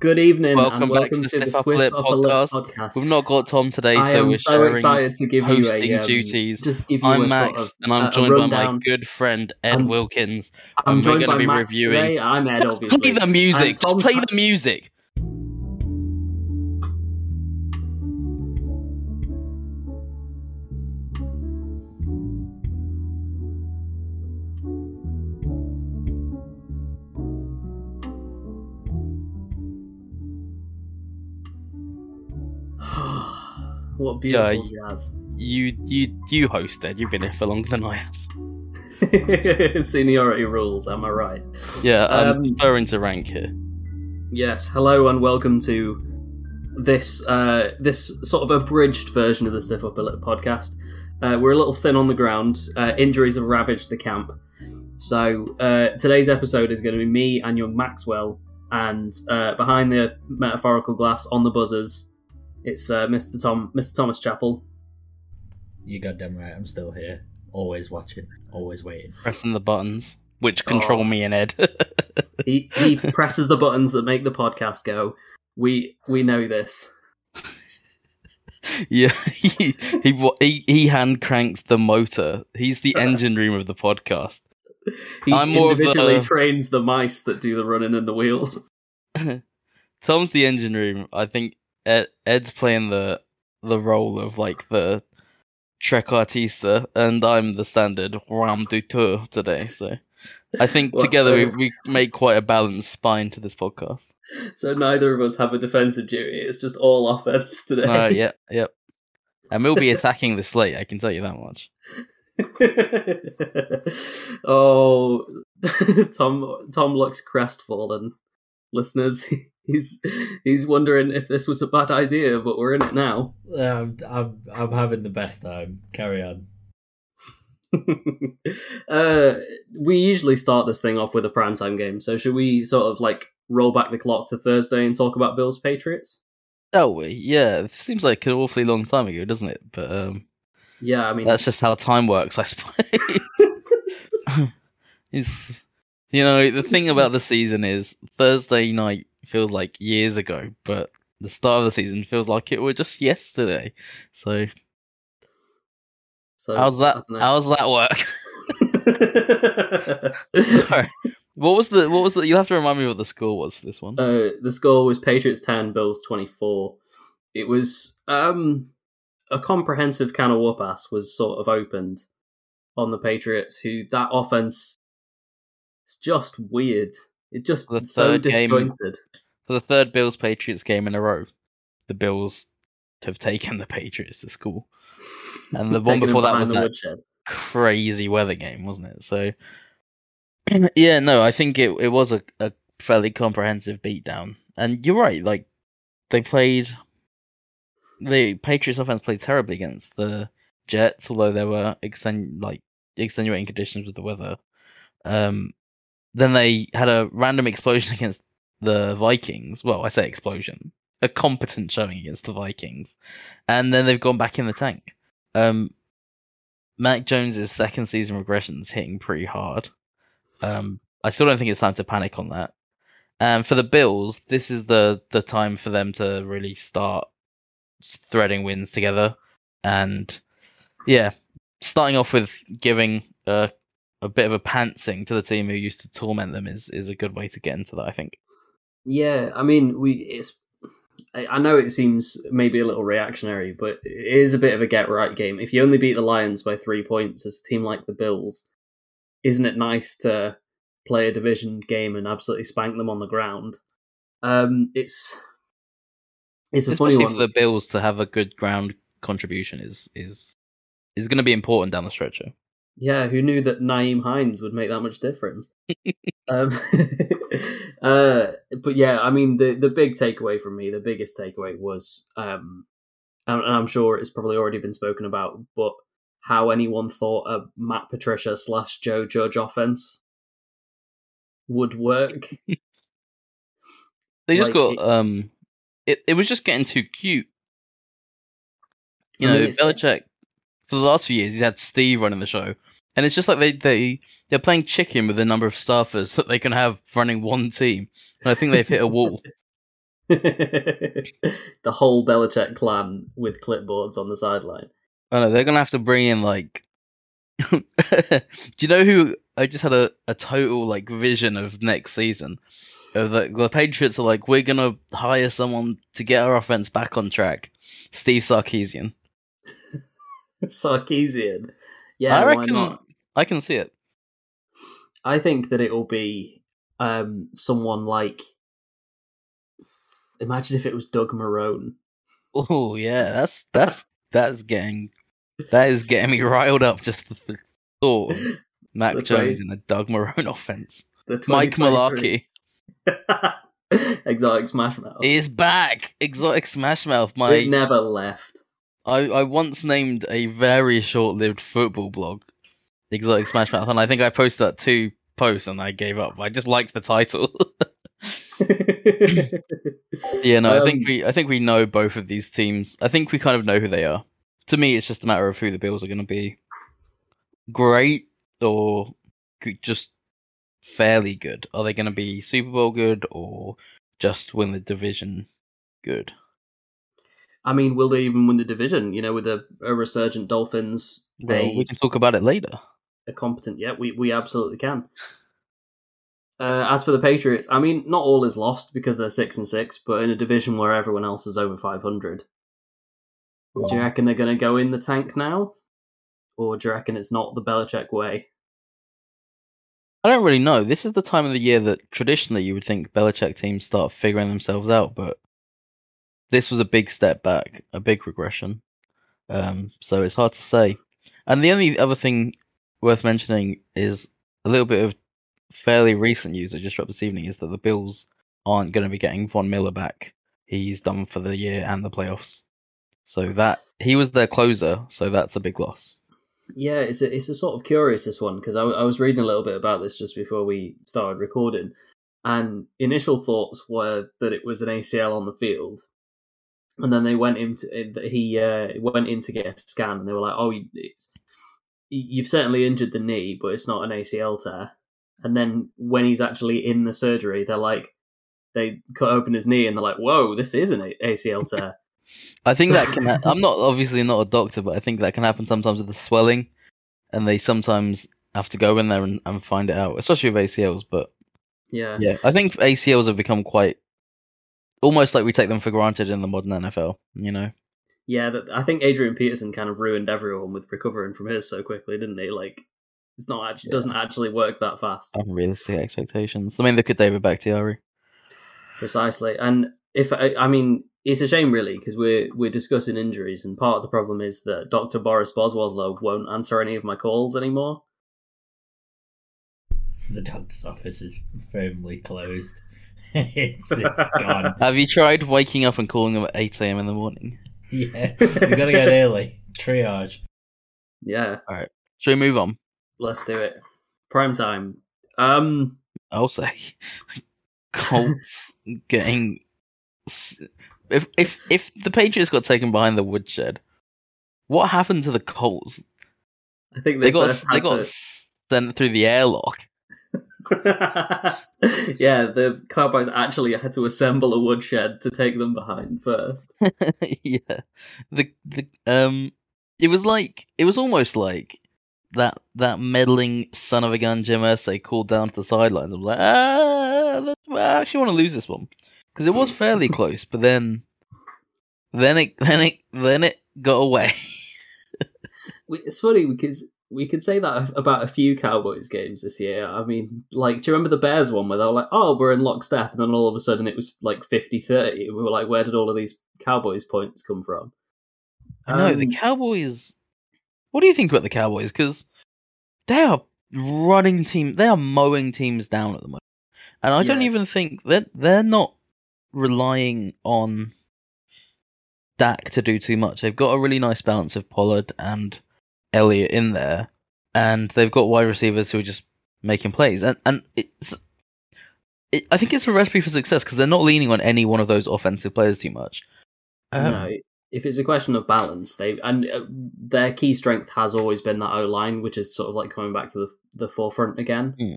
Good evening, welcome back to the Stiff Upper Lip podcast. We've not got Tom today, so we're sharing hosting duties. I'm Max, and I'm joined by my good friend Ed Wilkins. I'm joined by Max reviewing. Today. I'm Ed, obviously. Just play the music. What beautiful jazz. You host it. You've been here for longer than I have. Seniority rules, am I right? Yeah, I'm referring to rank here. Yes, hello and welcome to this this sort of abridged version of the Stiff Upper Lip podcast. We're a little thin on the ground. Injuries have ravaged the camp. So today's episode is going to be me and young Maxwell, and behind the metaphorical glass on the buzzers, it's Mr. Thomas Chappell. You goddamn right, I'm still here. Always watching, always waiting. Pressing the buttons, which control me and Ed. he presses the buttons that make the podcast go. We know this. Yeah, he hand cranks the motor. He's the engine room of the podcast. He individually trains the mice that do the running and the wheels. Tom's the engine room, I think. Ed's playing the role of like the Trek Artista, and I'm the standard Ram du Tour today. So I think together we make quite a balanced spine to this podcast. So neither of us have a defensive duty. It's just all offense today. Yep. And we'll be attacking the slate, I can tell you that much. Oh, Tom looks crestfallen. Listeners, he's wondering if this was a bad idea, but we're in it now. I'm having the best time. Carry on. We usually start this thing off with a primetime game, so should we sort of like roll back the clock to Thursday and talk about Bill's Patriots? Oh, yeah. It seems like an awfully long time ago, doesn't it? But yeah, I mean that's just how time works, I suppose. You know, the thing about the season is Thursday night feels like years ago, but the start of the season feels like it were just yesterday. So how's that work? Sorry. What was the? You'll have to remind me what the score was for this one. The score was Patriots 10, Bills 24. It was a comprehensive can of whoop ass was sort of opened on the Patriots, who that offense. It's just weird. It just so disjointed. For the third Bills Patriots game in a row, the Bills have taken the Patriots to school, and the one before that was that crazy weather game, wasn't it? So yeah, no, I think it was a fairly comprehensive beatdown. And you're right, like the Patriots offense played terribly against the Jets, although there were extenuating conditions with the weather. Then they had a random explosion against the Vikings. Well, I say explosion. A competent showing against the Vikings. And then they've gone back in the tank. Mac Jones' second season regression's hitting pretty hard. I still don't think it's time to panic on that. For the Bills, this is the time for them to really start threading wins together. And, yeah, starting off with giving... a bit of a pantsing to the team who used to torment them is a good way to get into that, I think. Yeah, I mean, I know it seems maybe a little reactionary, but it is a bit of a get-right game. If you only beat the Lions by 3 points as a team like the Bills, isn't it nice to play a division game and absolutely spank them on the ground? It's a funny one. Especially for the Bills to have a good ground contribution is going to be important down the stretch. Yeah, who knew that Naeem Hines would make that much difference? But yeah, I mean, the big takeaway from me, the biggest takeaway was, and I'm sure it's probably already been spoken about, but how anyone thought a Matt Patricia / Joe Judge offense would work. They just it was just getting too cute. You know, Belichick, for the last few years, he's had Steve running the show. And it's just like they're playing chicken with the number of staffers that they can have running one team. And I think they've hit a wall. The whole Belichick clan with clipboards on the sideline. I know, they're going to have to bring in, like... Do you know who... I just had a total, like, vision of next season. The Patriots are like, we're going to hire someone to get our offense back on track. Steve Sarkisian. Sarkisian? Yeah, I reckon, why not? I can see it. I think that it will be someone like... Imagine if it was Doug Marone. Oh, yeah, That is getting me riled up, just the thought of Mac Jones in a Doug Marone offense. Mike Malarkey. Exotic Smashmouth. He is back! Exotic Smashmouth. It never left. I once named a very short-lived football blog Exotic Smashmouth, and I think I posted that 2 posts and I gave up. I just liked the title. Yeah, no, I think we know both of these teams. I think we kind of know who they are. To me, it's just a matter of who the Bills are going to be. Great or just fairly good? Are they going to be Super Bowl good or just win the division good? I mean, will they even win the division? You know, with a resurgent Dolphins... we can talk about it later. They're competent, yeah, we absolutely can. As for the Patriots, I mean, not all is lost because they're 6-6, but in a division where everyone else is over 500. Wow. Do you reckon they're going to go in the tank now? Or do you reckon it's not the Belichick way? I don't really know. This is the time of the year that traditionally you would think Belichick teams start figuring themselves out, but this was a big step back, a big regression. So it's hard to say. And the only other thing worth mentioning is a little bit of fairly recent news that just dropped this evening is that the Bills aren't going to be getting Von Miller back. He's done for the year and the playoffs. So that he was their closer, so that's a big loss. Yeah, it's a sort of curious this one because I was reading a little bit about this just before we started recording, and initial thoughts were that it was an ACL on the field, and then they went in to get a scan, and they were like, "Oh, you've certainly injured the knee, but it's not an ACL tear." And then when he's actually in the surgery, they're like, they cut open his knee, and they're like, "Whoa, this is an ACL tear." I think that can. I'm not obviously not a doctor, but I think that can happen sometimes with the swelling, and they sometimes have to go in there and find it out, especially with ACLs. But yeah, I think ACLs have become quite almost like we take them for granted in the modern NFL. You know, yeah, I think Adrian Peterson kind of ruined everyone with recovering from his so quickly, didn't he? Like, it's not actually doesn't actually work that fast. Unrealistic expectations. I mean, look at David Bakhtiari. Precisely, and if I mean. It's a shame, really, because we're discussing injuries, and part of the problem is that Dr. Boris Boswaslow won't answer any of my calls anymore. The doctor's office is firmly closed. It's gone. Have you tried waking up and calling them at 8 a.m. in the morning? Yeah, we've got to get early. Triage. Yeah. All right. Should we move on? Let's do it. Prime time. I'll say Colts getting. If the Patriots got taken behind the woodshed, what happened to the Colts? I think they got sent through the airlock. Yeah, the Cowboys actually had to assemble a woodshed to take them behind first. Yeah, it was almost like that meddling son of a gun Jim Irsay called down to the sidelines and was like, I actually want to lose this one. Because it was fairly close, but then it got away. It's funny because we could say that about a few Cowboys games this year. I mean, like, do you remember the Bears one where they were like, "Oh, we're in lockstep," and then all of a sudden it was like 50-30, and we were like, "Where did all of these Cowboys points come from?" I know the Cowboys. What do you think about the Cowboys? Because they are running team. They are mowing teams down at the moment, and I don't even think that they're not. Relying on Dak to do too much. They've got a really nice balance of Pollard and Elliott in there, and they've got wide receivers who are just making plays. And I think it's a recipe for success because they're not leaning on any one of those offensive players too much. No, if it's a question of balance, their key strength has always been that O-line, which is sort of like coming back to the forefront again. Mm.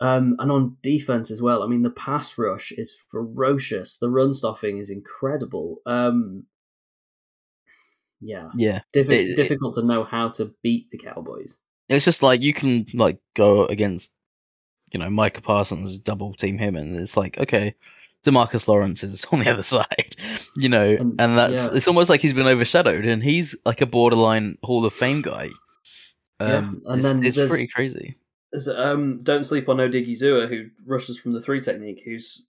And on defense as well, I mean, the pass rush is ferocious. The run stuffing is incredible. Difficult to know how to beat the Cowboys. It's just like you can like go against, Micah Parsons, double team him, and it's like, okay, DeMarcus Lawrence is on the other side, and that's it's almost like he's been overshadowed, and he's like a borderline Hall of Fame guy. It's pretty crazy. Don't sleep on Odighi Zua, who rushes from the three technique, who's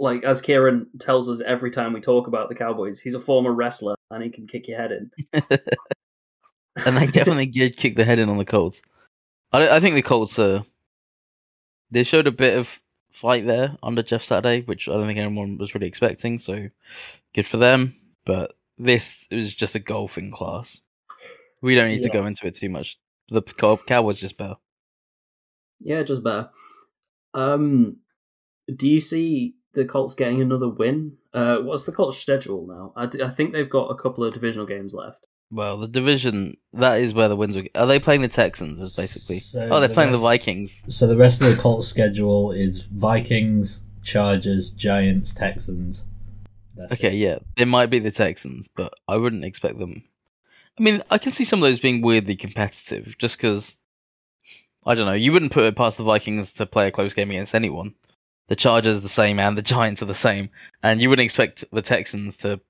like, as Kieran tells us every time we talk about the Cowboys, he's a former wrestler and he can kick your head in. And they definitely did kick the head in on the Colts. I think the Colts they showed a bit of fight there under Jeff Saturday, which I don't think anyone was really expecting, so good for them. But it was just a golfing class. We don't need to go into it too much. The Cowboys just better. Yeah, just better. Do you see the Colts getting another win? What's the Colts' schedule now? I think they've got a couple of divisional games left. Well, the division, that is where the wins are they playing the Texans, is basically. They're playing the Vikings. So the rest of the Colts' schedule is Vikings, Chargers, Giants, Texans. There might be the Texans, but I wouldn't expect them. I mean, I can see some of those being weirdly competitive, just because, I don't know, you wouldn't put it past the Vikings to play a close game against anyone. The Chargers are the same, and the Giants are the same, and you wouldn't expect the Texans to...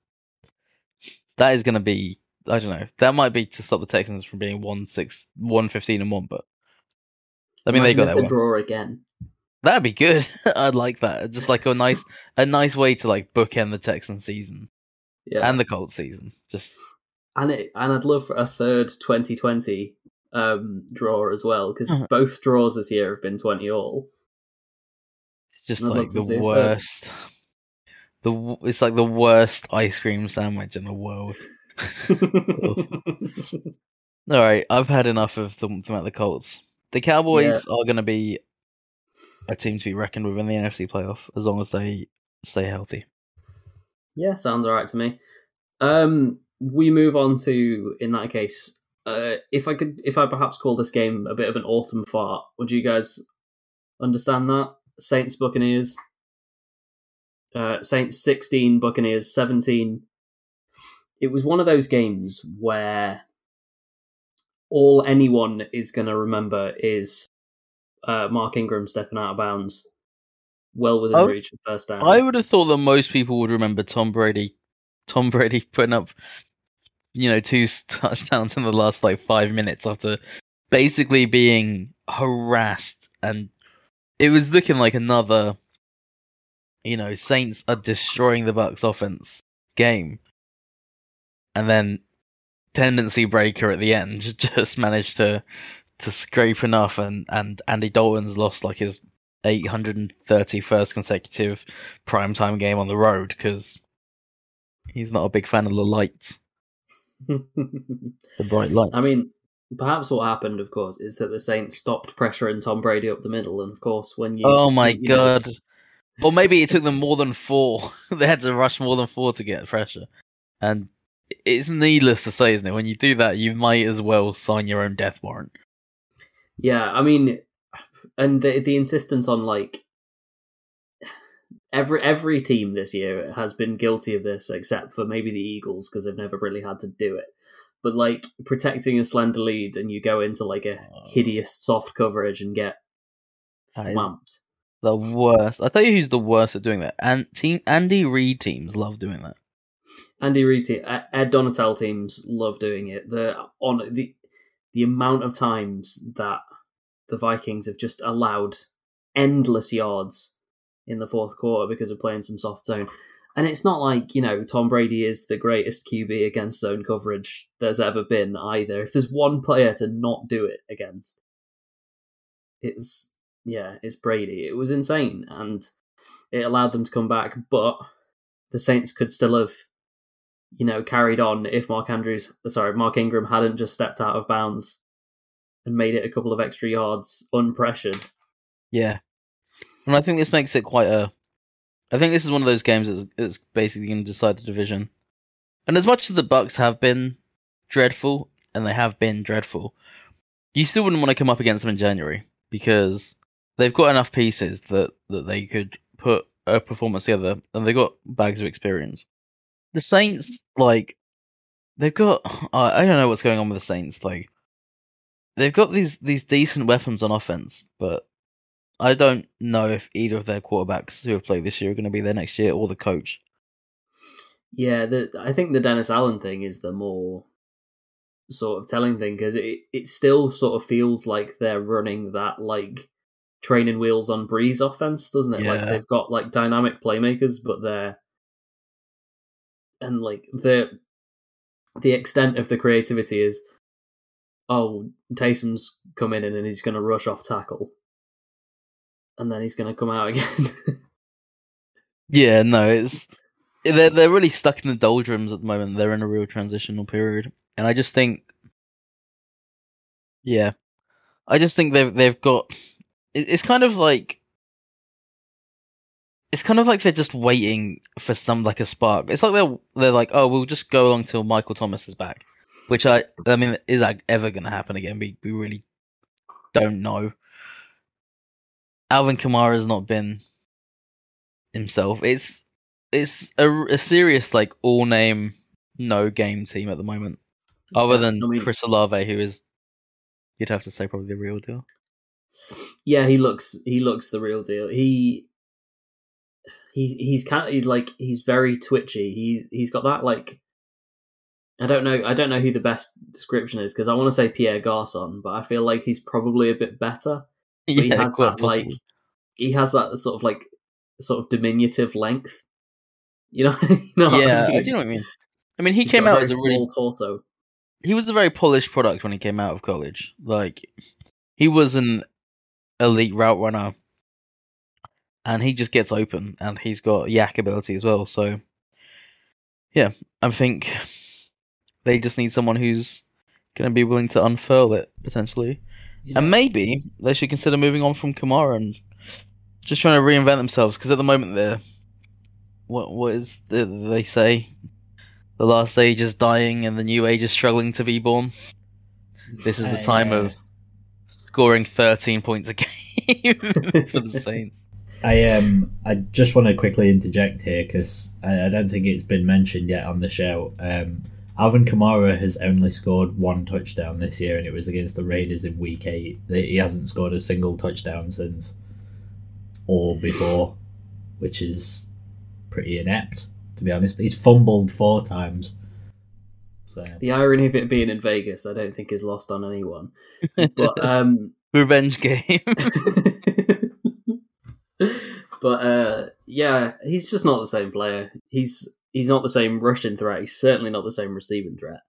That is going to be... I don't know. That might be to stop the Texans from being 1-15-1, but I mean, they got that draw again. That'd be good. I'd like that. Just like a nice way to like bookend the Texans season, and the Colts season. And I'd love for a third 2020 draw as well, because both draws this year have been 20-all. It's just like the worst. It's like the worst ice cream sandwich in the world. All right, I've had enough of them at the Colts. The Cowboys are going to be a team to be reckoned with in the NFC playoff as long as they stay healthy. Yeah, sounds all right to me. We move on to, in that case, if I perhaps call this game a bit of an autumn fart, would you guys understand that? Saints Buccaneers, Saints 16, Buccaneers 17. It was one of those games where all anyone is going to remember is Mark Ingram stepping out of bounds well within reach of first down. I would have thought that most people would remember Tom Brady putting up, 2 touchdowns in the last 5 minutes after basically being harassed, and it was looking like another, Saints are destroying the Bucs offense game. And then tendency breaker at the end just managed to scrape enough, and Andy Dalton's lost his 831st consecutive primetime game on the road because he's not a big fan of the lights. The bright lights. I mean, perhaps what happened, of course, is that the Saints stopped pressuring Tom Brady up the middle, and of course when you... Oh my God. Or maybe it took them more than 4. They had to rush more than 4 to get pressure. And it's needless to say, isn't it? When you do that, you might as well sign your own death warrant. Yeah, I mean, and the insistence on every team this year has been guilty of this, except for maybe the Eagles, because they've never really had to do it. But protecting a slender lead, and you go into a hideous soft coverage and get swamped. The worst. I tell you, who's the worst at doing that? And Andy Reid teams love doing that. Andy Reid, Ed Donatel teams love doing it. The amount of times that the Vikings have just allowed endless yards in the fourth quarter because of playing some soft zone. And it's not Tom Brady is the greatest QB against zone coverage there's ever been either. If there's one player to not do it against, it's Brady. It was insane, and it allowed them to come back, but the Saints could still have carried on if Mark Ingram hadn't just stepped out of bounds and made it a couple of extra yards unpressured. Yeah. And I think this makes it I think this is one of those games that's basically going to decide the division. And as much as the Bucks have been dreadful, you still wouldn't want to come up against them in January, because they've got enough pieces that they could put a performance together, and they've got bags of experience. The Saints, like, they've got... I don't know what's going on with the Saints. Like, they've got these decent weapons on offense, but I don't know if either of their quarterbacks who have played this year are going to be there next year, or the coach. Yeah, I think the Dennis Allen thing is the more sort of telling thing, because it still sort of feels like they're running that, like, training wheels on Breeze offense, doesn't it? Yeah. Like, they've got, like, dynamic playmakers, but they're... And, like, the extent of the creativity is, oh, Taysom's come in and he's going to rush off tackle. And then he's going to come out again. Yeah, no, it's... They're really stuck in the doldrums at the moment. They're in a real transitional period. And I just think... Yeah. I just think they've got... It's kind of like... It's kind of like they're just waiting for some, like, a spark. It's like they're like, oh, we'll just go along till Michael Thomas is back. Which, I mean, is that ever going to happen again? We really don't know. Alvin Kamara has not been himself. It's a serious, like, all-name, no-game team at the moment. Other than Chris Olave, who is, you'd have to say, probably the real deal. Yeah, he looks the real deal. He's kind of, like, he's very twitchy. He's got that, like, I don't know who the best description is, because I want to say Pierre Garçon, but I feel like he's probably a bit better. But yeah, he has that sort of, like, sort of diminutive length. You know yeah, I mean? I do know what I mean. I mean, he's came out as a really torso. He was a very polished product when he came out of college. Like, he was an elite route runner, and he just gets open, and he's got yak ability as well. So, yeah, I think they just need someone who's going to be willing to unfurl it potentially, and maybe they should consider moving on from Kamara and just trying to reinvent themselves, because at the moment they're... What is they say? The last age is dying and the new age is struggling to be born. This is the time of scoring 13 points a game for the Saints. I just want to quickly interject here, because I don't think it's been mentioned yet on the show. Alvin Kamara has only scored one touchdown this year, and it was against the Raiders in Week 8. He hasn't scored a single touchdown since or before, which is pretty inept, to be honest. He's fumbled 4 times. So the irony of it being in Vegas, I don't think is lost on anyone. But revenge game. But yeah, he's just not the same player. He's not the same rushing threat. He's certainly not the same receiving threat.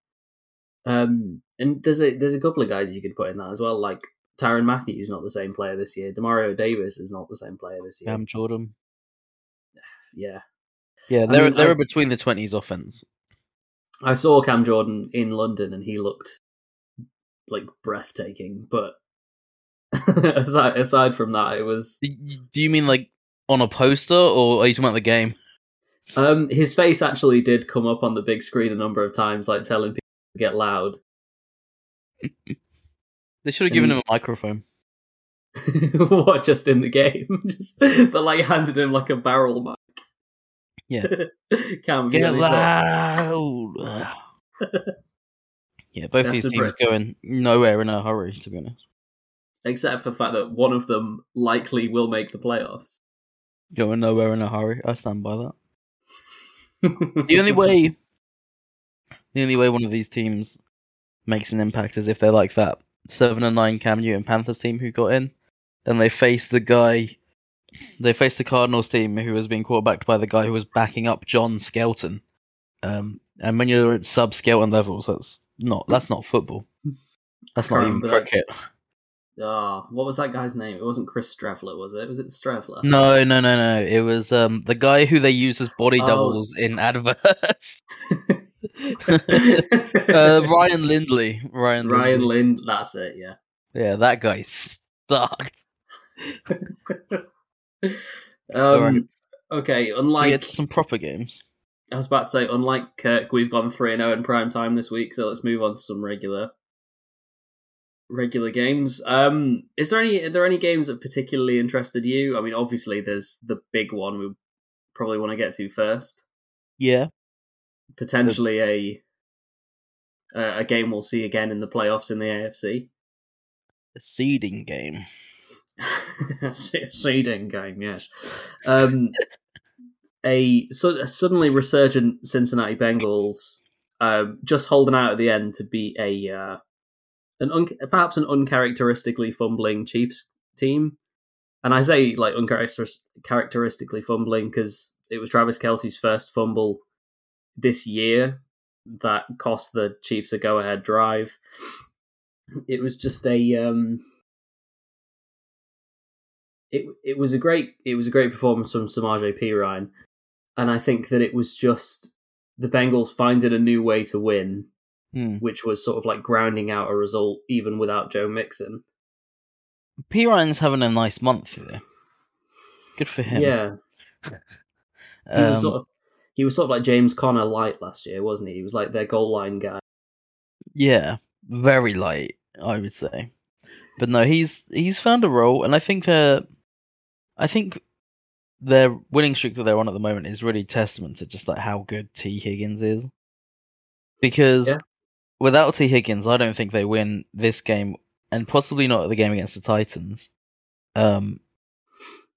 And there's a couple of guys you could put in that as well. Like Tyrann Mathieu is not the same player this year. Demario Davis is not the same player this year. Cam Jordan. Yeah. Yeah, they're between the 20s offense. I saw Cam Jordan in London and he looked like breathtaking, but aside from that, it was... Do you mean like on a poster, or are you talking about the game? His face actually did come up on the big screen a number of times, like telling people to get loud. They should have given him a microphone. What, just in the game? But like handed him like a barrel mic. Yeah. Cam, get really loud. Yeah, both these teams going nowhere in a hurry, to be honest. Except for the fact that one of them likely will make the playoffs. Going nowhere in a hurry. I stand by that. The only way one of these teams makes an impact is if they're like that 7-9 Cam Newton Panthers team who got in, and they faced the Cardinals team who was being quarterbacked by the guy who was backing up John Skelton. And when you're at sub-Skelton levels, that's not football. That's not even cricket. Ah, what was that guy's name? It wasn't Chris Streffler, was it? Was it Streffler? No. It was the guy who they use as body doubles in adverts. Ryan Lindley. Ryan Lindley. That's it, yeah. Yeah, that guy sucked. Right. Okay, unlike... Yeah, some proper games. I was about to say, unlike Kirk, we've gone 3-0 in prime time this week, so let's move on to some regular. regular games. Are there any games that particularly interested you? I mean, obviously there's the big one we probably want to get to first. Yeah. Potentially a game we'll see again in the playoffs in the AFC. A seeding game. Seeding game, yes. A suddenly resurgent Cincinnati Bengals just holding out at the end to beat perhaps an uncharacteristically fumbling Chiefs team. And I say like uncharacteristically fumbling because it was Travis Kelce's first fumble this year that cost the Chiefs a go-ahead drive. It was just a great performance from Samaje Perine, and I think that it was just the Bengals finding a new way to win, which was sort of like grounding out a result even without Joe Mixon. Perine's having a nice month here. Good for him. Yeah, he was sort of like James Conner light last year, wasn't he? He was like their goal line guy. Yeah, very light, I would say. But no, he's found a role, and I think their winning streak that they're on at the moment is really testament to just like how good Tee Higgins is. Because without Tee Higgins, I don't think they win this game, and possibly not the game against the Titans.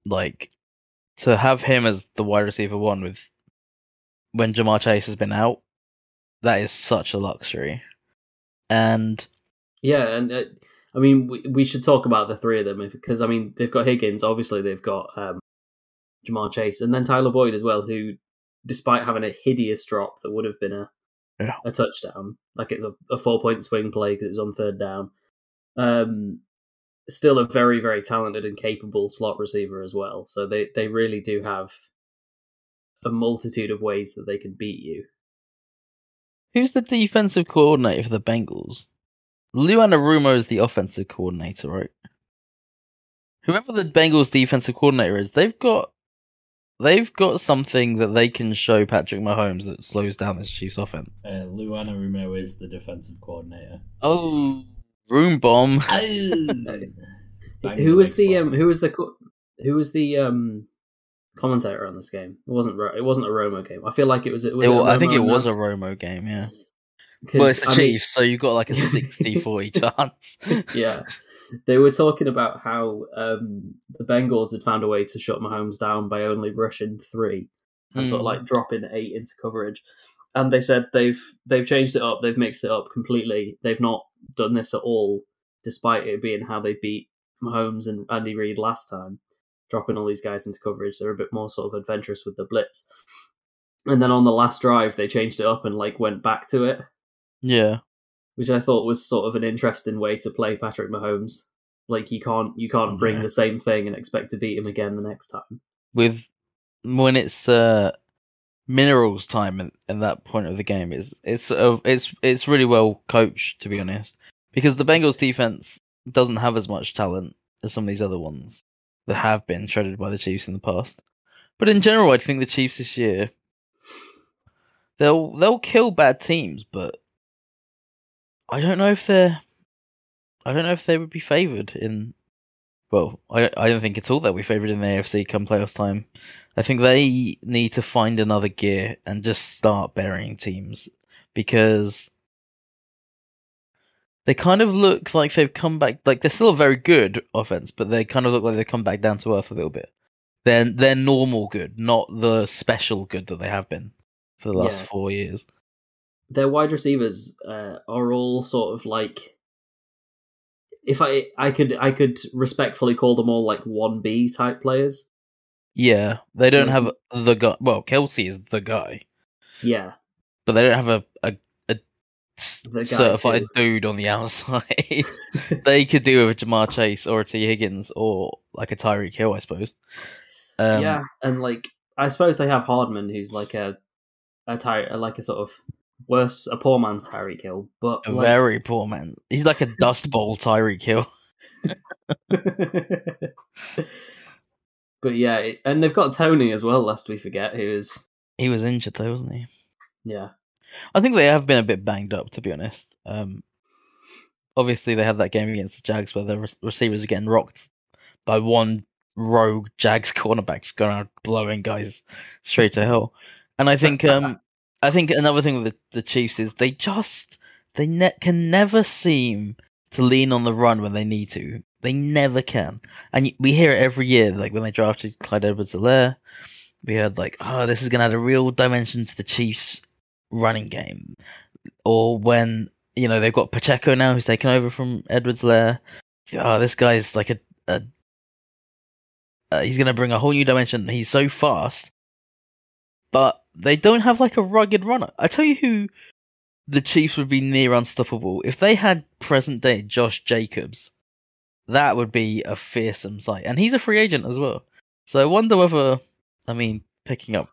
Like to have him as the wide receiver one with when Ja'Marr Chase has been out, that is such a luxury. And I mean, we should talk about the three of them because, I mean, they've got Higgins, obviously they've got Ja'Marr Chase, and then Tyler Boyd as well, who, despite having a hideous drop that would have been a touchdown, like it's a 4-point swing play because it was on third down, still a very, very talented and capable slot receiver as well. So they really do have a multitude of ways that they can beat you. Who's the defensive coordinator for the Bengals? Lou Anarumo is the offensive coordinator, right? Whoever the Bengals defensive coordinator is, they've got something that they can show Patrick Mahomes that slows down this Chiefs offense. Lou Anarumo is the defensive coordinator. Oh, room bomb! Who was the commentator on this game? It wasn't a Romo game. I feel like it was. I think it was a Romo game. Yeah. Well, it's the Chiefs, so you've got like a 60-40 chance. Yeah. They were talking about how the Bengals had found a way to shut Mahomes down by only rushing 3 and sort of like dropping 8 into coverage. And they said they've changed it up, they've mixed it up completely. They've not done this at all, despite it being how they beat Mahomes and Andy Reid last time, dropping all these guys into coverage. They're a bit more sort of adventurous with the blitz. And then on the last drive, they changed it up and like went back to it. Yeah, which I thought was sort of an interesting way to play Patrick Mahomes. Like you can't bring the same thing and expect to beat him again the next time. When it's minerals time at that point of the game, it's really well coached, to be honest, because the Bengals defense doesn't have as much talent as some of these other ones that have been shredded by the Chiefs in the past. But in general, I think the Chiefs this year they'll kill bad teams, but I don't know if they would be favoured in... Well, I don't think at all they'll be favoured in the AFC come playoffs time. I think they need to find another gear and just start burying teams, because they kind of look like they've come back... Like, they're still a very good offense, but they kind of look like they've come back down to earth a little bit. They're normal good, not the special good that they have been for the last 4 years. Their wide receivers are all sort of like, if I could respectfully call them all like 1B type players. Yeah, they don't have the guy. Well, Kelce is the guy. Yeah, but they don't have a certified dude on the outside. They could do with a Ja'Marr Chase or a Tee Higgins or like a Tyreek Hill, I suppose. Yeah, and like I suppose they have Hardman, who's like a poor man's Tyreek Hill, but a like... very poor man. He's like a dust bowl Tyreek Hill. But yeah, and they've got Tony as well, lest we forget, he was injured though, wasn't he? Yeah, I think they have been a bit banged up, to be honest. Obviously, they have that game against the Jags where the receivers are getting rocked by one rogue Jags cornerback just going out blowing guys straight to hell. And I think another thing with the Chiefs is they can never seem to lean on the run when they need to. They never can. And we hear it every year, like when they drafted Clyde Edwards-Helaire, we heard like, oh, this is going to add a real dimension to the Chiefs' running game. Or when, you know, they've got Pacheco now who's taken over from Edwards-Helaire. Oh, this guy's like he's going to bring a whole new dimension. He's so fast. But they don't have like a rugged runner. I tell you who the Chiefs would be near unstoppable. If they had present-day Josh Jacobs, that would be a fearsome sight. And he's a free agent as well. So I wonder whether, I mean, picking up,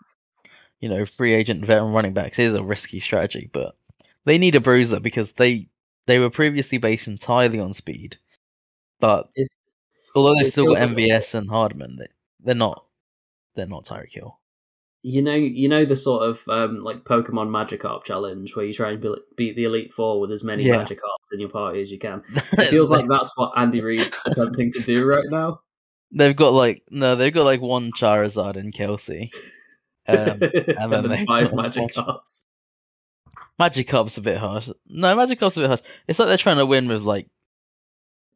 you know, free agent veteran running backs is a risky strategy, but they need a bruiser because they were previously based entirely on speed. But although they've still got MVS and Hardman, they're not Tyreek Hill. You know the sort of like Pokemon Magikarp challenge where you try and beat the Elite Four with as many Magikarps in your party as you can. It feels like that's what Andy Reid's attempting to do right now. They've got like one Charizard in Kelsey, and then five Magikarps. Magikarp's a bit harsh. No, Magikarp's a bit harsh. It's like they're trying to win with like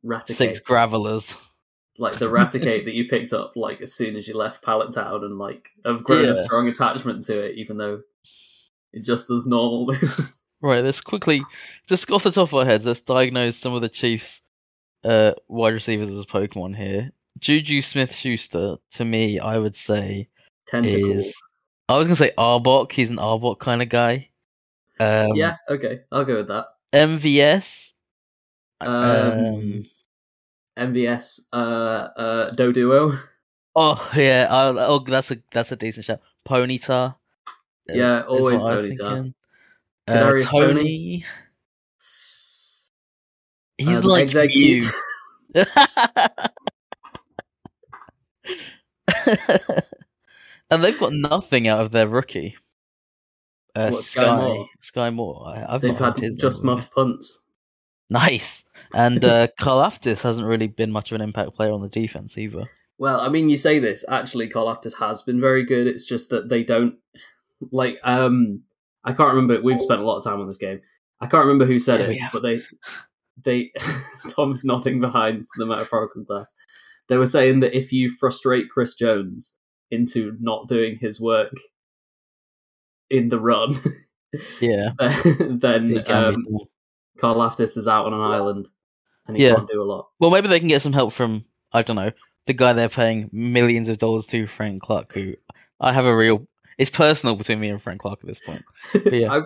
Raticate. Six Gravelers. Like the Raticate that you picked up like as soon as you left Pallet Town and like have grown a strong attachment to it, even though it just does normal moves. Right, let's quickly, just off the top of our heads, let's diagnose some of the Chiefs' wide receivers as Pokemon here. Juju Smith-Schuster, to me, I would say Tentacle. I was going to say Arbok, he's an Arbok kind of guy. Yeah, okay, I'll go with that. MVS. MVS Doduo. Oh yeah, that's a decent shout. Ponyta. Yeah, always Ponyta. Tony. He's like you. And they've got nothing out of their rookie. Sky Moore. They've had just muff punts. Nice. And Carl Aftis hasn't really been much of an impact player on the defense either. Well, I mean, you say this. Actually, Carl Aftis has been very good. It's just that they don't... Like, I can't remember. We've spent a lot of time on this game. I can't remember who said it, but they Tom's nodding behind the metaphorical glass. They were saying that if you frustrate Chris Jones into not doing his work in the run, then... Carl Aftis is out on an island and he can't do a lot. Well, maybe they can get some help from, I don't know, the guy they're paying millions of dollars to, Frank Clark, who I have a real... It's personal between me and Frank Clark at this point. But yeah.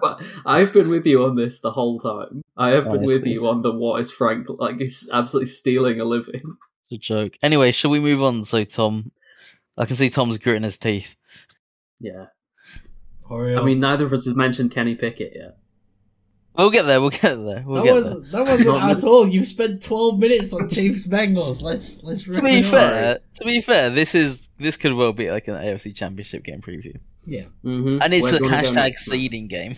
I've been with you on this the whole time. I have been with you on the what is Frank... Like, he's absolutely stealing a living. It's a joke. Anyway, shall we move on? So, Tom... I can see Tom's gritting his teeth. Yeah. I mean, neither of us has mentioned Kenny Pickett yet. We'll get there. That wasn't at all. You've spent 12 minutes on Chiefs Bengals. Let's. To be fair, this could well be like an AFC Championship game preview. Yeah. Mm-hmm. And it's a hashtag seeding game.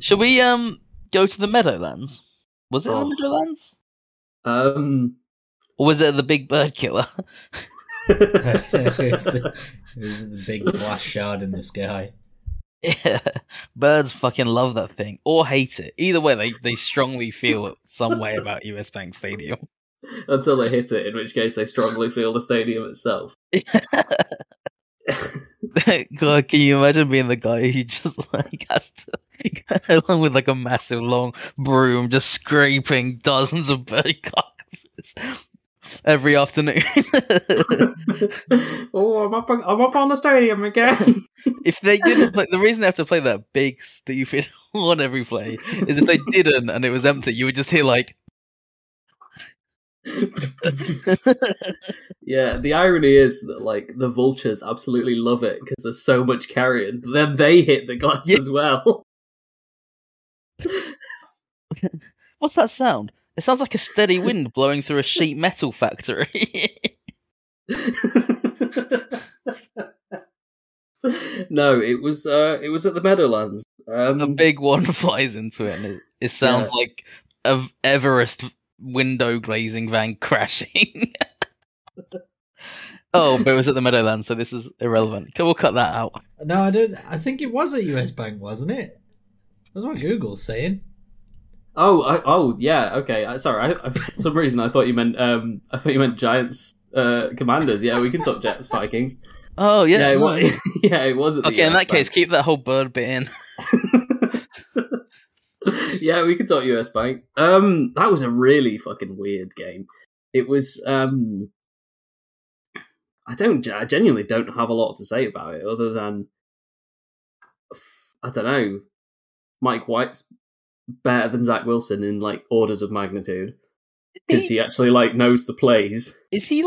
Shall we go to the Meadowlands? Was it the Meadowlands? Or was it the Big Bird Killer? It was the big blast shard in the sky. Yeah, birds fucking love that thing or hate it. Either way, they strongly feel some way about US Bank Stadium until they hit it, in which case they strongly feel the stadium itself. Yeah. God, can you imagine being the guy who just like has to go along with like a massive long broom, just scraping dozens of bird carcasses every afternoon? I'm up on the stadium again. If they didn't play, the reason they have to play that big stupid horn every play is if they didn't and it was empty, you would just hear like yeah, the irony is that like the vultures absolutely love it because there's so much carrion, but then they hit the glass as well. What's that sound? It sounds like a steady wind blowing through a sheet metal factory. No, it was at the Meadowlands. The big one flies into it, and it sounds like of Everest window glazing van crashing. Oh, but it was at the Meadowlands, so this is irrelevant. We'll cut that out. No, I don't. I think it was at US Bank, wasn't it? That's what Google's saying. Oh yeah. Okay, sorry. For some reason, I thought you meant Giants Commanders. Yeah, we can talk Jets Vikings. Oh yeah. Yeah, it was. At the okay, US in that Bank. Case, keep that whole bird bit in. Yeah, we can talk US Bank. That was a really fucking weird game. It was. I genuinely don't have a lot to say about it other than, I don't know, Mike White's better than Zach Wilson in, like, orders of magnitude because he actually, like, knows the plays. Is he,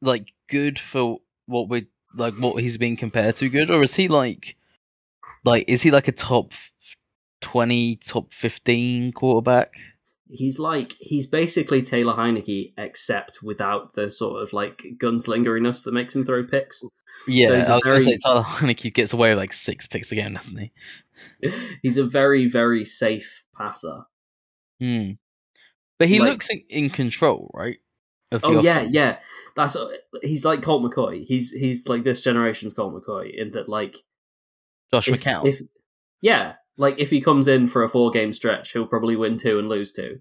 like good for what we're, like, what he's being compared to good, or is he, like, is he, like, a top 20, top 15 quarterback? He's basically Taylor Heineke, except without the sort of like gunslingeriness that makes him throw picks. Yeah, so I was going to say Taylor Heineke gets away with like 6 picks a game, doesn't he? He's a very, very safe passer. Hmm. But he looks in control, right? Yeah. He's like Colt McCoy. He's like this generation's Colt McCoy in that like Josh McCown. Yeah. Like, if he comes in for a 4-game stretch, he'll probably win 2 and lose 2.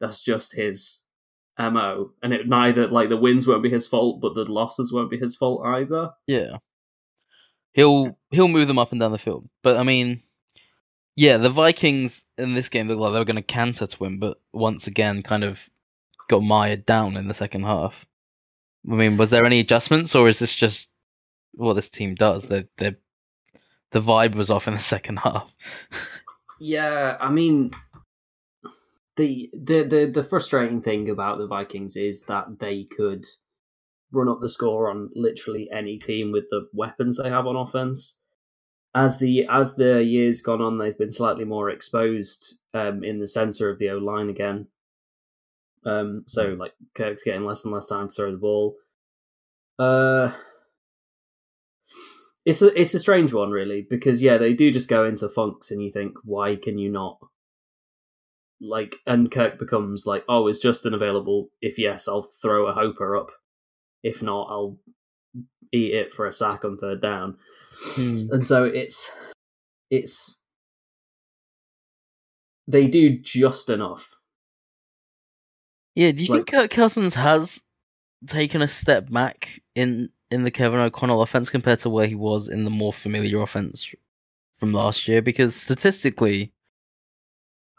That's just his MO. And it neither, like, the wins won't be his fault, but the losses won't be his fault either. Yeah. He'll move them up and down the field. But, I mean, yeah, the Vikings in this game looked like they were going to canter to him, but once again kind of got mired down in the second half. I mean, was there any adjustments, or is this just what this team does? The vibe was off in the second half. Yeah, I mean, the frustrating thing about the Vikings is that they could run up the score on literally any team with the weapons they have on offense. As the years gone on, they've been slightly more exposed in the center of the O-line again. So like Kirk's getting less and less time to throw the ball. It's a strange one, really, because, yeah, they do just go into funks and you think, why can you not? Like, and Kirk becomes like, oh, is Justin available? If yes, I'll throw a Hooper up. If not, I'll eat it for a sack on third down. And so it's they do just enough. Yeah, do you think Kirk Cousins has taken a step back in the Kevin O'Connell offense compared to where he was in the more familiar offense from last year? Because statistically,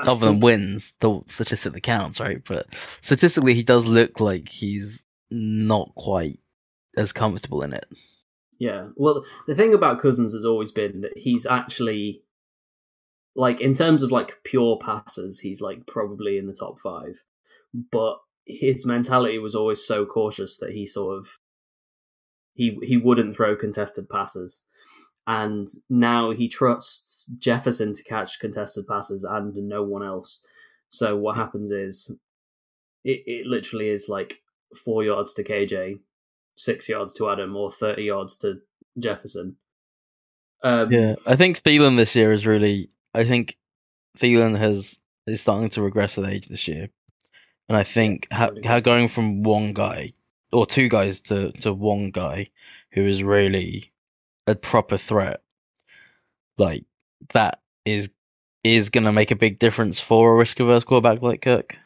other than wins, the statistic that counts, right? But statistically, he does look like he's not quite as comfortable in it. Yeah. Well, the thing about Cousins has always been that he's actually, like, in terms of, like, pure passes, he's, like, probably in the top 5. But his mentality was always so cautious that he sort of, He wouldn't throw contested passes. And now he trusts Jefferson to catch contested passes and no one else. So what happens is it literally is like 4 yards to KJ, 6 yards to Adam, or 30 yards to Jefferson. Yeah, I think Thielen this year is really... I think Thielen is starting to regress with age this year. And I think how going from one guy or 2 guys to one guy who is really a proper threat, like, that is going to make a big difference for a risk-averse quarterback like Kirk.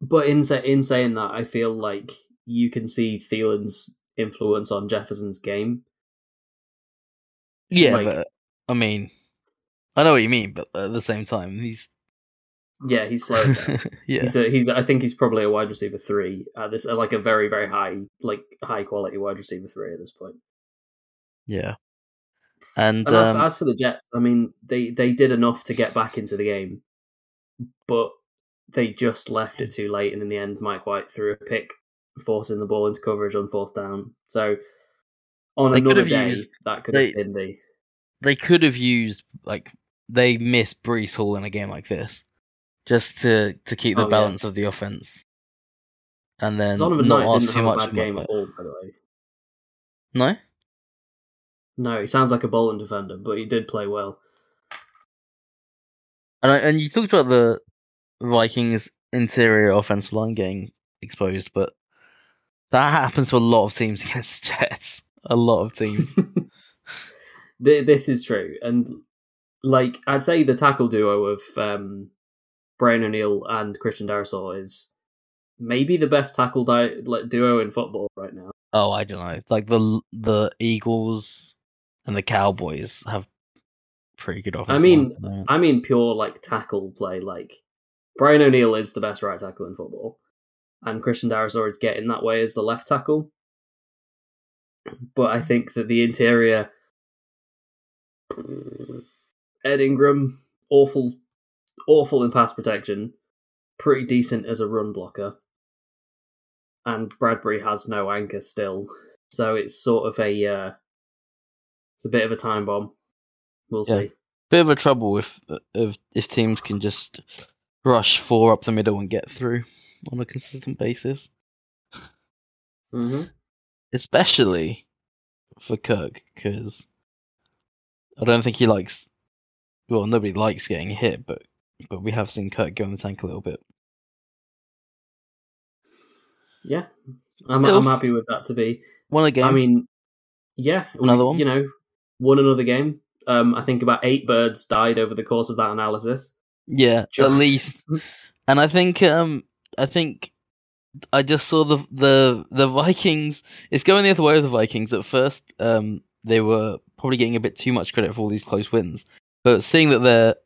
But in saying that, I feel like you can see Thielen's influence on Jefferson's game. Yeah, like, but, I mean, I know what you mean, but at the same time, he's... Yeah, he's slow. Yeah, I think he's probably a wide receiver 3 at this, like a very, very high, like high quality wide receiver 3 at this point. Yeah, and as for the Jets, I mean, they did enough to get back into the game, but they just left it too late, and in the end, Mike White threw a pick, forcing the ball into coverage on 4th down. So on another day, they could have used, like, they missed Breece Hall in a game like this. Just to keep the balance of the offense, and then Donovan not Knight ask too much. A bad game at all, by the way. No, he sounds like a Bolton defender, but he did play well. And you talked about the Vikings' interior offensive line getting exposed, but that happens to a lot of teams against the Jets. A lot of teams. This is true. And like I'd say the tackle duo of Brian O'Neill and Christian Darrisaw is maybe the best tackle duo in football right now. Oh, I don't know. Like the Eagles and the Cowboys have pretty good offense. I mean pure like tackle play. Like Brian O'Neill is the best right tackle in football, and Christian Darrisaw is getting that way as the left tackle. But I think that the interior, Ed Ingram, awful in pass protection, pretty decent as a run blocker, and Bradbury has no anchor still, so it's sort of a bit of a time bomb. We'll see. Bit of a trouble if teams can just rush four up the middle and get through on a consistent basis. Mm-hmm. Especially for Kirk, because I don't think he likes... Well, nobody likes getting hit, but we have seen Kirk go in the tank a little bit. Yeah, I'm happy with that to be. Won a game. I mean, yeah. Another one? You know, won another game. I think about 8 birds died over the course of that analysis. Yeah, at least. And I think I just saw the Vikings. It's going the other way with the Vikings. At first, they were probably getting a bit too much credit for all these close wins. But seeing that they're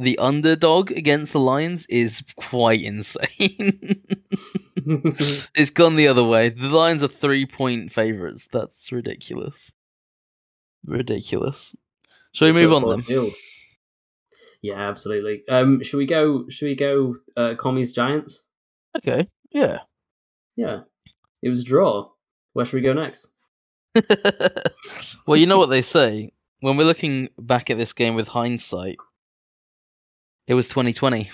the underdog against the Lions is quite insane. It's gone the other way. The Lions are 3-point favourites. That's ridiculous. Ridiculous. Shall we move on then? Field. Yeah, absolutely. Should we go Commies Giants? Okay. Yeah. Yeah. It was a draw. Where should we go next? Well, you know what they say. When we're looking back at this game with hindsight, it was 2020.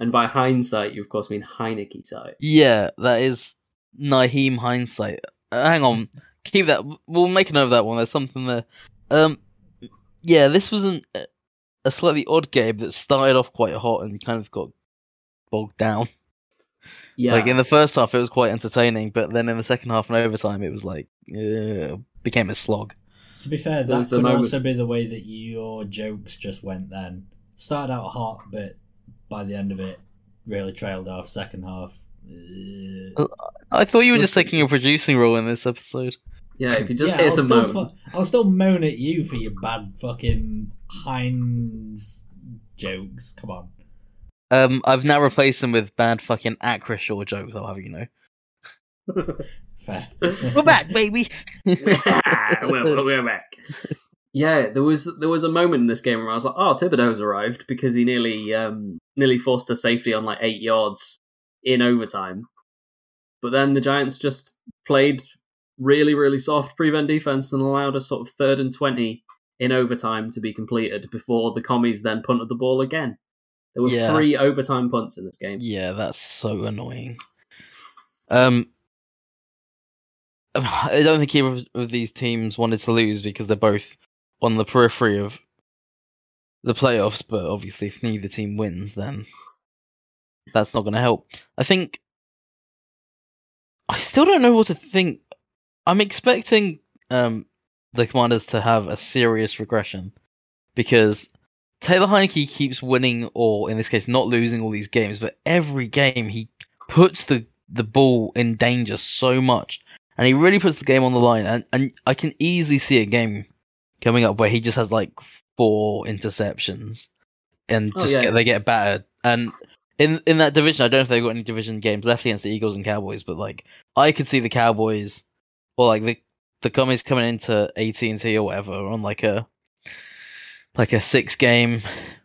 And by hindsight, you of course mean Heineke sight. Yeah, that is Naeem hindsight. Hang on. Keep that. We'll make a note of that one. There's something there. Yeah, this was a slightly odd game that started off quite hot and kind of got bogged down. Yeah. Like in the first half, it was quite entertaining, but then in the second half and overtime, it was like became a slog. To be fair, that could also be the way that your jokes just went then. Started out hot, but by the end of it, really trailed off second half. I thought you were just taking a producing role in this episode. Yeah, if you just hit a moan. I'll still moan at you for your bad fucking Heinz jokes. Come on. I've now replaced them with bad fucking Acrisure jokes, I'll have you know. Fair. We're back, baby! We're back. Yeah, there was a moment in this game where I was like, oh, Thibodeau's arrived, because he nearly forced a safety on like 8 yards in overtime. But then the Giants just played really, really soft prevent defense and allowed a sort of 3rd and 20 in overtime to be completed before the Commies then punted the ball again. There were 3 overtime punts in this game. Yeah, that's so annoying. I don't think either of these teams wanted to lose because they're both on the periphery of the playoffs, but obviously if neither team wins, then that's not going to help. I still don't know what to think. I'm expecting the Commanders to have a serious regression because Taylor Heineke keeps winning, or in this case, not losing all these games, but every game he puts the ball in danger so much. And he really puts the game on the line. And I can easily see a game coming up where he just has like 4 interceptions. And they get battered. And in that division, I don't know if they've got any division games left against the Eagles and Cowboys. But like I could see the Cowboys or like the Commies coming into AT&T or whatever on like a 6-game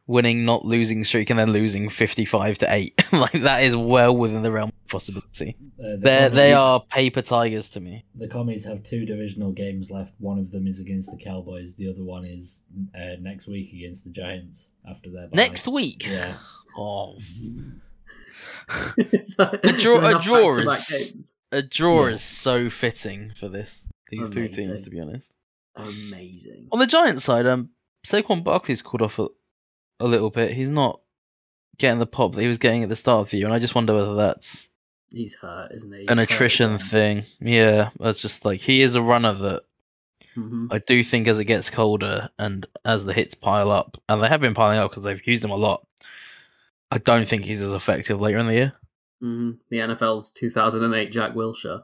winning, not losing streak, and then losing 55-8. Like that is well within the realm of possibility. They are paper tigers to me. The Commies have 2 divisional games left. One of them is against the Cowboys. The other one is next week against the Giants after their bye. Next week. Yeah. Oh. A draw is so fitting for this. These 2 teams, to be honest. Amazing. On the Giants side, Saquon Barkley's called off a little bit. He's not getting the pop that he was getting at the start of the year, and I just wonder whether that's... He's hurt, isn't he? He's an attrition thing. Yeah, it's just like, he is a runner that I do think as it gets colder and as the hits pile up, and they have been piling up because they've used him a lot, I don't think he's as effective later in the year. The NFL's 2008 Jack Wilshere.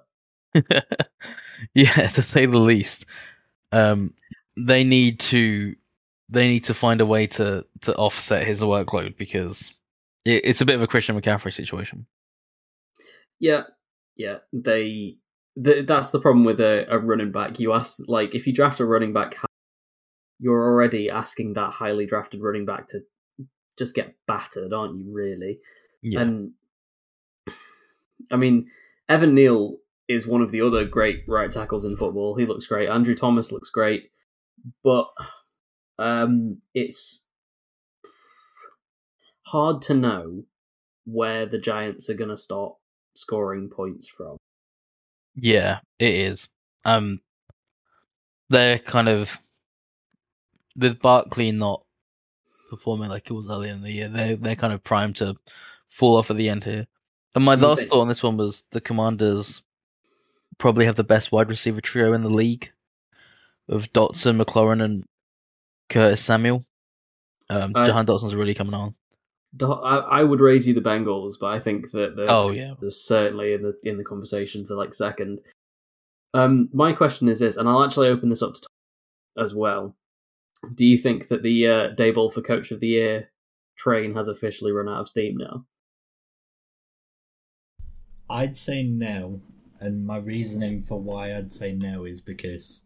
Yeah, to say the least. They need to find a way to offset his workload, because it's a bit of a Christian McCaffrey situation. Yeah. That's the problem with a running back. You ask, like, if you draft a running back, you're already asking that highly drafted running back to just get battered, aren't you? Really? Yeah. And I mean, Evan Neal is one of the other great right tackles in football. He looks great. Andrew Thomas looks great, but it's hard to know where the Giants are going to start scoring points from. Yeah, it is. They're kind of, with Barkley not performing like it was earlier in the year, they're kind of primed to fall off at the end here. And my last thought on this one was the Commanders probably have the best wide receiver trio in the league of Dotson, McLaurin, and Curtis Samuel. Jahan Dotson's really coming on. I would raise you the Bengals, but I think that they're certainly in the conversation for like second. My question is this, and I'll actually open this up to Tom as well. Do you think that the Daboll for Coach of the Year train has officially run out of steam now? I'd say no, and my reasoning for why I'd say no is because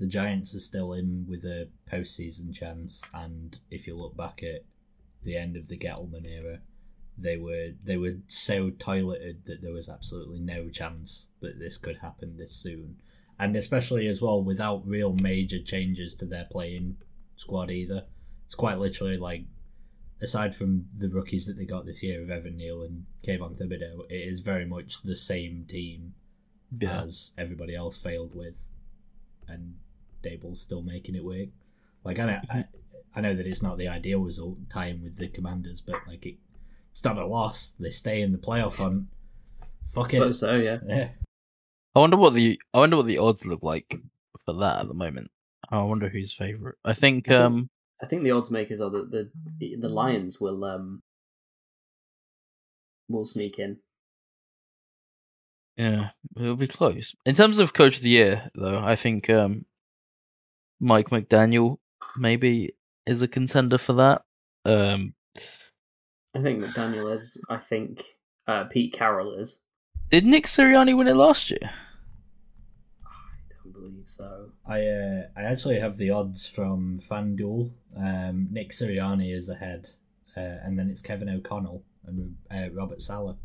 the Giants are still in with a postseason chance, and if you look back at the end of the Gettleman era, they were so toileted that there was absolutely no chance that this could happen this soon, and especially as well without real major changes to their playing squad either. It's quite literally like, aside from the rookies that they got this year of Evan Neal and Kayvon Thibodeau, it is very much the same team as everybody else failed with, and Daboll's still making it work. Like, I know that it's not the ideal result tying with the Commanders, but like it's not a loss. They stay in the playoff hunt. Fuck it. So yeah. I wonder what the odds look like for that at the moment. I wonder who's favourite. I think the odds makers are that the Lions will sneak in. Yeah, it'll be close. In terms of Coach of the Year, though, I think Mike McDaniel maybe is a contender for that. I think McDaniel is. I think Pete Carroll is. Did Nick Sirianni win it last year? I don't believe so. I actually have the odds from FanDuel. Nick Sirianni is ahead, and then it's Kevin O'Connell and Robert Saleh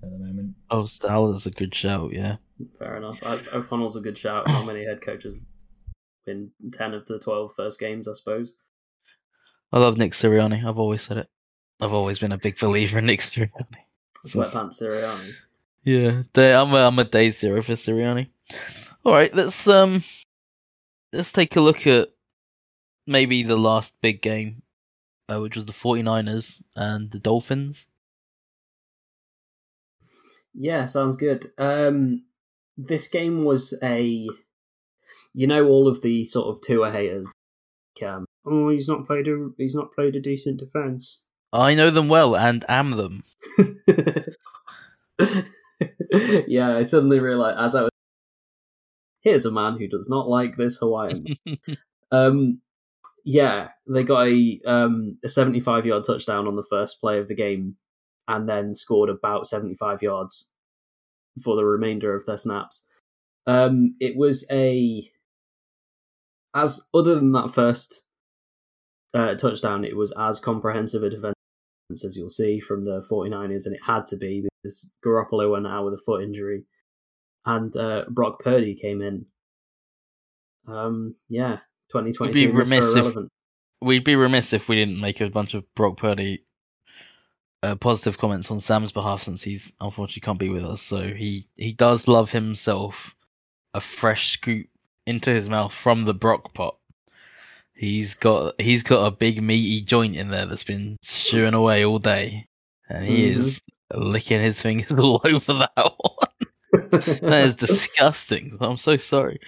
at the moment. Oh, Salah's a good shout, yeah. Fair enough. O'Connell's a good shout. How many head coaches in 10 of the 12 first games, I suppose. I love Nick Sirianni. I've always said it. I've always been a big believer in Nick Sirianni. Sweatpants Sirianni. Yeah, I'm a day zero for Sirianni. All right, let's take a look at maybe the last big game, which was the 49ers and the Dolphins. Yeah, sounds good. This game was a... You know, all of the sort of Tua haters. He's not played a decent defense. I know them well and am them. Yeah, I suddenly realized here's a man who does not like this Hawaiian. Yeah, they got a 75-yard touchdown on the first play of the game, and then scored about 75 yards for the remainder of their snaps. It was other than that first touchdown, it was as comprehensive a defense as you'll see from the 49ers, and it had to be because Garoppolo went out with a foot injury and Brock Purdy came in. 2022 was irrelevant. We'd be remiss if we didn't make a bunch of Brock Purdy positive comments on Sam's behalf, since he's unfortunately can't be with us. So he does love himself a fresh scoop into his mouth from the Brock pot. He's got a big meaty joint in there that's been chewing away all day, and he is licking his fingers all over that one. That is disgusting. I'm so sorry.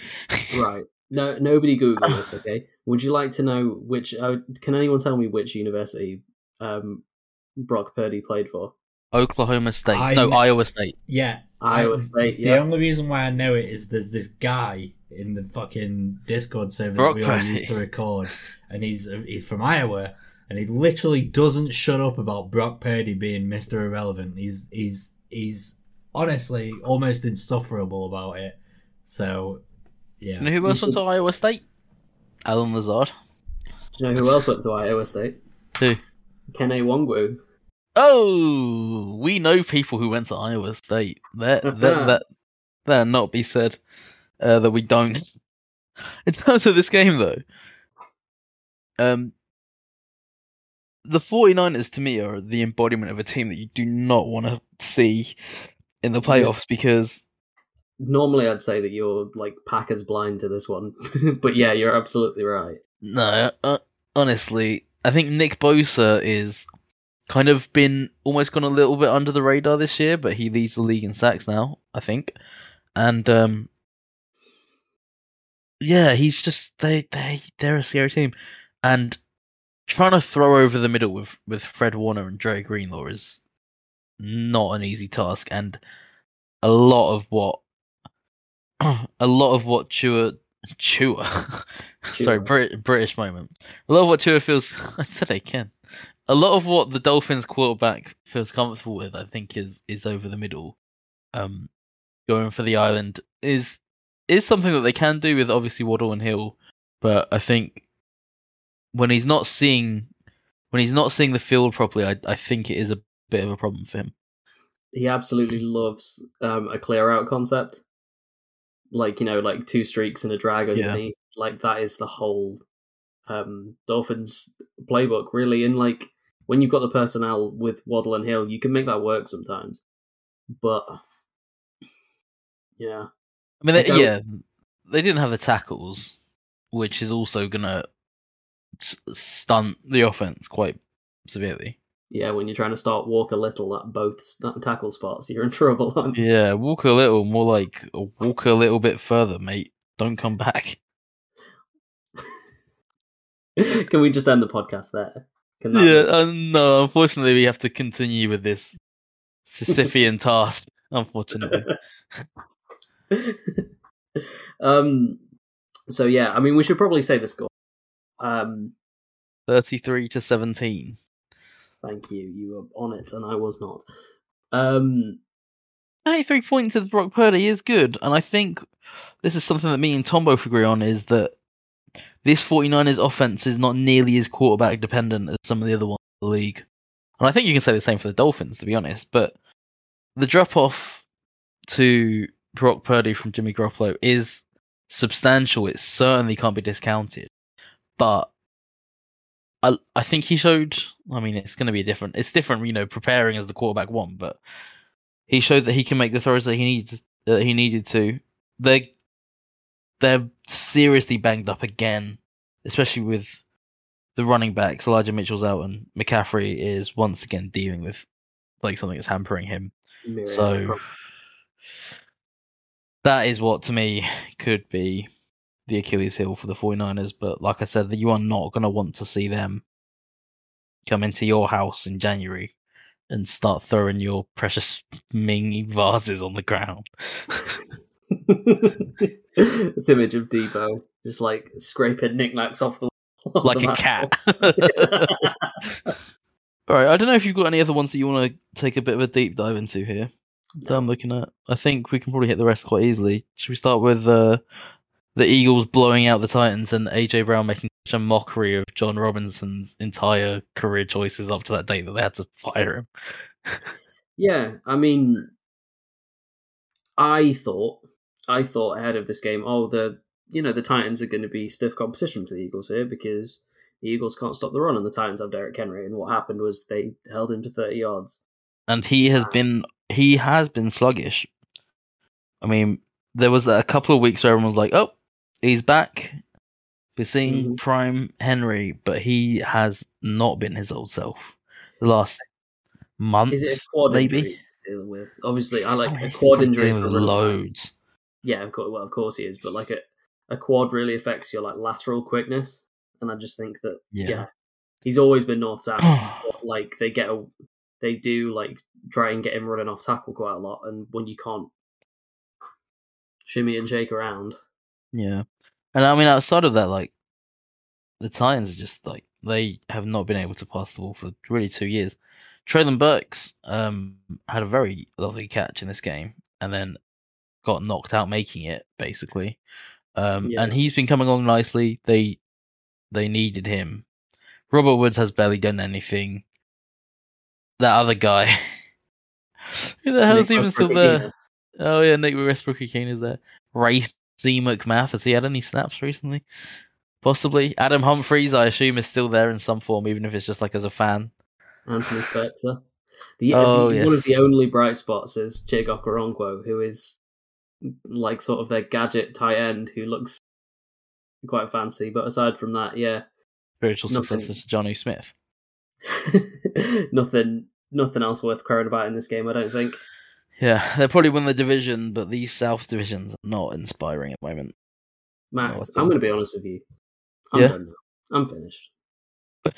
Right. No, nobody Google this, okay? Would you like to know which... can anyone tell me which university Brock Purdy played for? Oklahoma State. Iowa State. Yeah. Iowa State, yeah. The only reason why I know it is there's this guy in the fucking Discord server Brock that we all used to record, and he's from Iowa, and he literally doesn't shut up about Brock Purdy being Mr. Irrelevant. He's honestly almost insufferable about it. So... Yeah. You know who else went to Iowa State? Alan Lazard. Do you know who else went to Iowa State? Who? Kenne Nwangwu. Oh, we know people who went to Iowa State. That not be said that we don't. In terms of this game, though, the 49ers, to me, are the embodiment of a team that you do not want to see in the playoffs because... Normally, I'd say that you're like Packers blind to this one, but yeah, you're absolutely right. No, honestly, I think Nick Bosa is kind of been almost gone a little bit under the radar this year, but he leads the league in sacks now, I think. And yeah, he's just they're a scary team, and trying to throw over the middle with Fred Warner and Dre Greenlaw is not an easy task, and a lot of what Chua. Sorry, British moment. A lot of what Chua feels... I said I can. A lot of what the Dolphins quarterback feels comfortable with, I think, is over the middle. Going for the island is something that they can do with, obviously, Waddle and Hill. But I think when he's not seeing the field properly, I think it is a bit of a problem for him. He absolutely loves a clear-out concept. Like, you know, like two streaks and a drag underneath. Yeah. Like, that is the whole Dolphins playbook, really. And, like, when you've got the personnel with Waddle and Hill, you can make that work sometimes. But, yeah. I mean, they didn't have the tackles, which is also going to stunt the offense quite severely. Yeah, when you're trying to start Walker Little at both tackle spots, you're in trouble, aren't you? Yeah, Walker Little, more like walk a little bit further, mate. Don't come back. Can we just end the podcast there? No, unfortunately, we have to continue with this Sisyphean task, unfortunately. So, yeah, I mean, we should probably say the score. 33-17. Thank you. You were on it, and I was not. 93 points to Brock Purdy is good, and I think this is something that me and Tom both agree on, is that this 49ers offense is not nearly as quarterback-dependent as some of the other ones in the league. And I think you can say the same for the Dolphins, to be honest, but the drop-off to Brock Purdy from Jimmy Garoppolo is substantial. It certainly can't be discounted, but I think he showed... I mean, it's going to be different. It's different, you know, preparing as the quarterback one, but he showed that he can make the throws that he needed to. They're seriously banged up again, especially with the running backs. Elijah Mitchell's out, and McCaffrey is once again dealing with like something that's hampering him. Yeah, so that is what, to me, could be the Achilles heel for the 49ers, but like I said, that you are not going to want to see them come into your house in January and start throwing your precious Ming vases on the ground. This image of Debo just like scraping knickknacks off the wall, like a cat. Alright, I don't know if you've got any other ones that you want to take a bit of a deep dive into here. No. That I'm looking at. I think we can probably hit the rest quite easily. Should we start with the Eagles blowing out the Titans and AJ Brown making such a mockery of John Robinson's entire career choices up to that date that they had to fire him? Yeah, I mean, I thought ahead of this game, the Titans are going to be stiff competition for the Eagles here because the Eagles can't stop the run and the Titans have Derrick Henry, and what happened was they held him to 30 yards. And he has been sluggish. I mean, there was a couple of weeks where everyone was like, "Oh, he's back," We're seeing prime Henry, but he has not been his old self the last month. Is it a quad injury to deal with? Obviously, I like a quad injury for loads. Yeah, of course. Well, of course he is, but like a quad really affects your like lateral quickness, and I just think that he's always been north south. Like they do like try and get him running off tackle quite a lot, and when you can't shimmy and shake around, And I mean, outside of that, like the Titans are just like they have not been able to pass the ball for really 2 years. Treylon Burks had a very lovely catch in this game, and then got knocked out making it basically. And he's been coming along nicely. They needed him. Robert Woods has barely done anything. That other guy, who the hell's even still there? Oh yeah, Nick Westbrook-Keane is there. Race C. McMath, has he had any snaps recently? Possibly. Adam Humphries, I assume, is still there in some form, even if it's just like as a fan. Anthony Fletcher. One of the only bright spots is Jake Okoronkwo, who is like sort of their gadget tight end who looks quite fancy. But aside from that, spiritual successor to Johnny Smith. Nothing else worth crowing about in this game, I don't think. Yeah, they'll probably win the division, but these South divisions are not inspiring at the moment. Max, I'm going to be honest with you. I'm done now. I'm finished.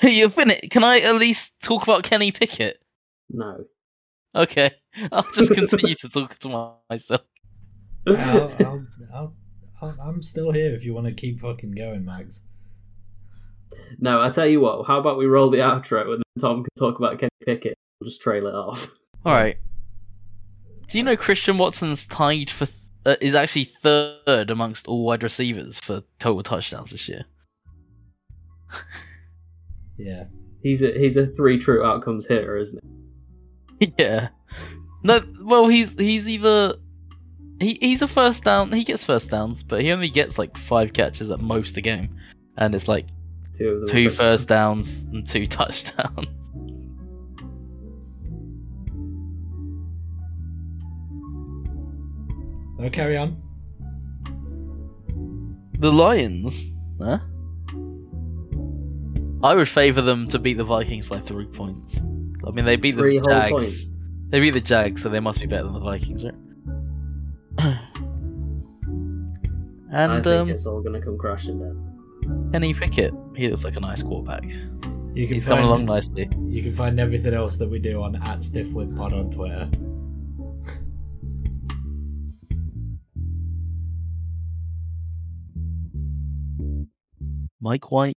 You're finished? Can I at least talk about Kenny Pickett? No. Okay, I'll just continue to talk to myself. I'm still here if you want to keep fucking going, Mags. No, I tell you what, how about we roll the outro and then Tom can talk about Kenny Pickett and just trail it off. Alright. Do you know Christian Watson's tied for is actually third amongst all wide receivers for total touchdowns this year? Yeah. He's a three true outcomes hitter, isn't he? Yeah. No, well, he's either he's a first down, he gets first downs, but he only gets like 5 catches at most a game. And it's like two first downs and 2 touchdowns. No, carry on. The Lions, huh? I would favour them to beat the Vikings by 3 points. I mean, they beat the Jags. Points. They beat the Jags, so they must be better than the Vikings, right? And I think it's all going to come crashing down. Kenny Pickett, he looks like a nice quarterback. He's coming along nicely. You can find everything else that we do on @StiffWhipPod on Twitter. Mike White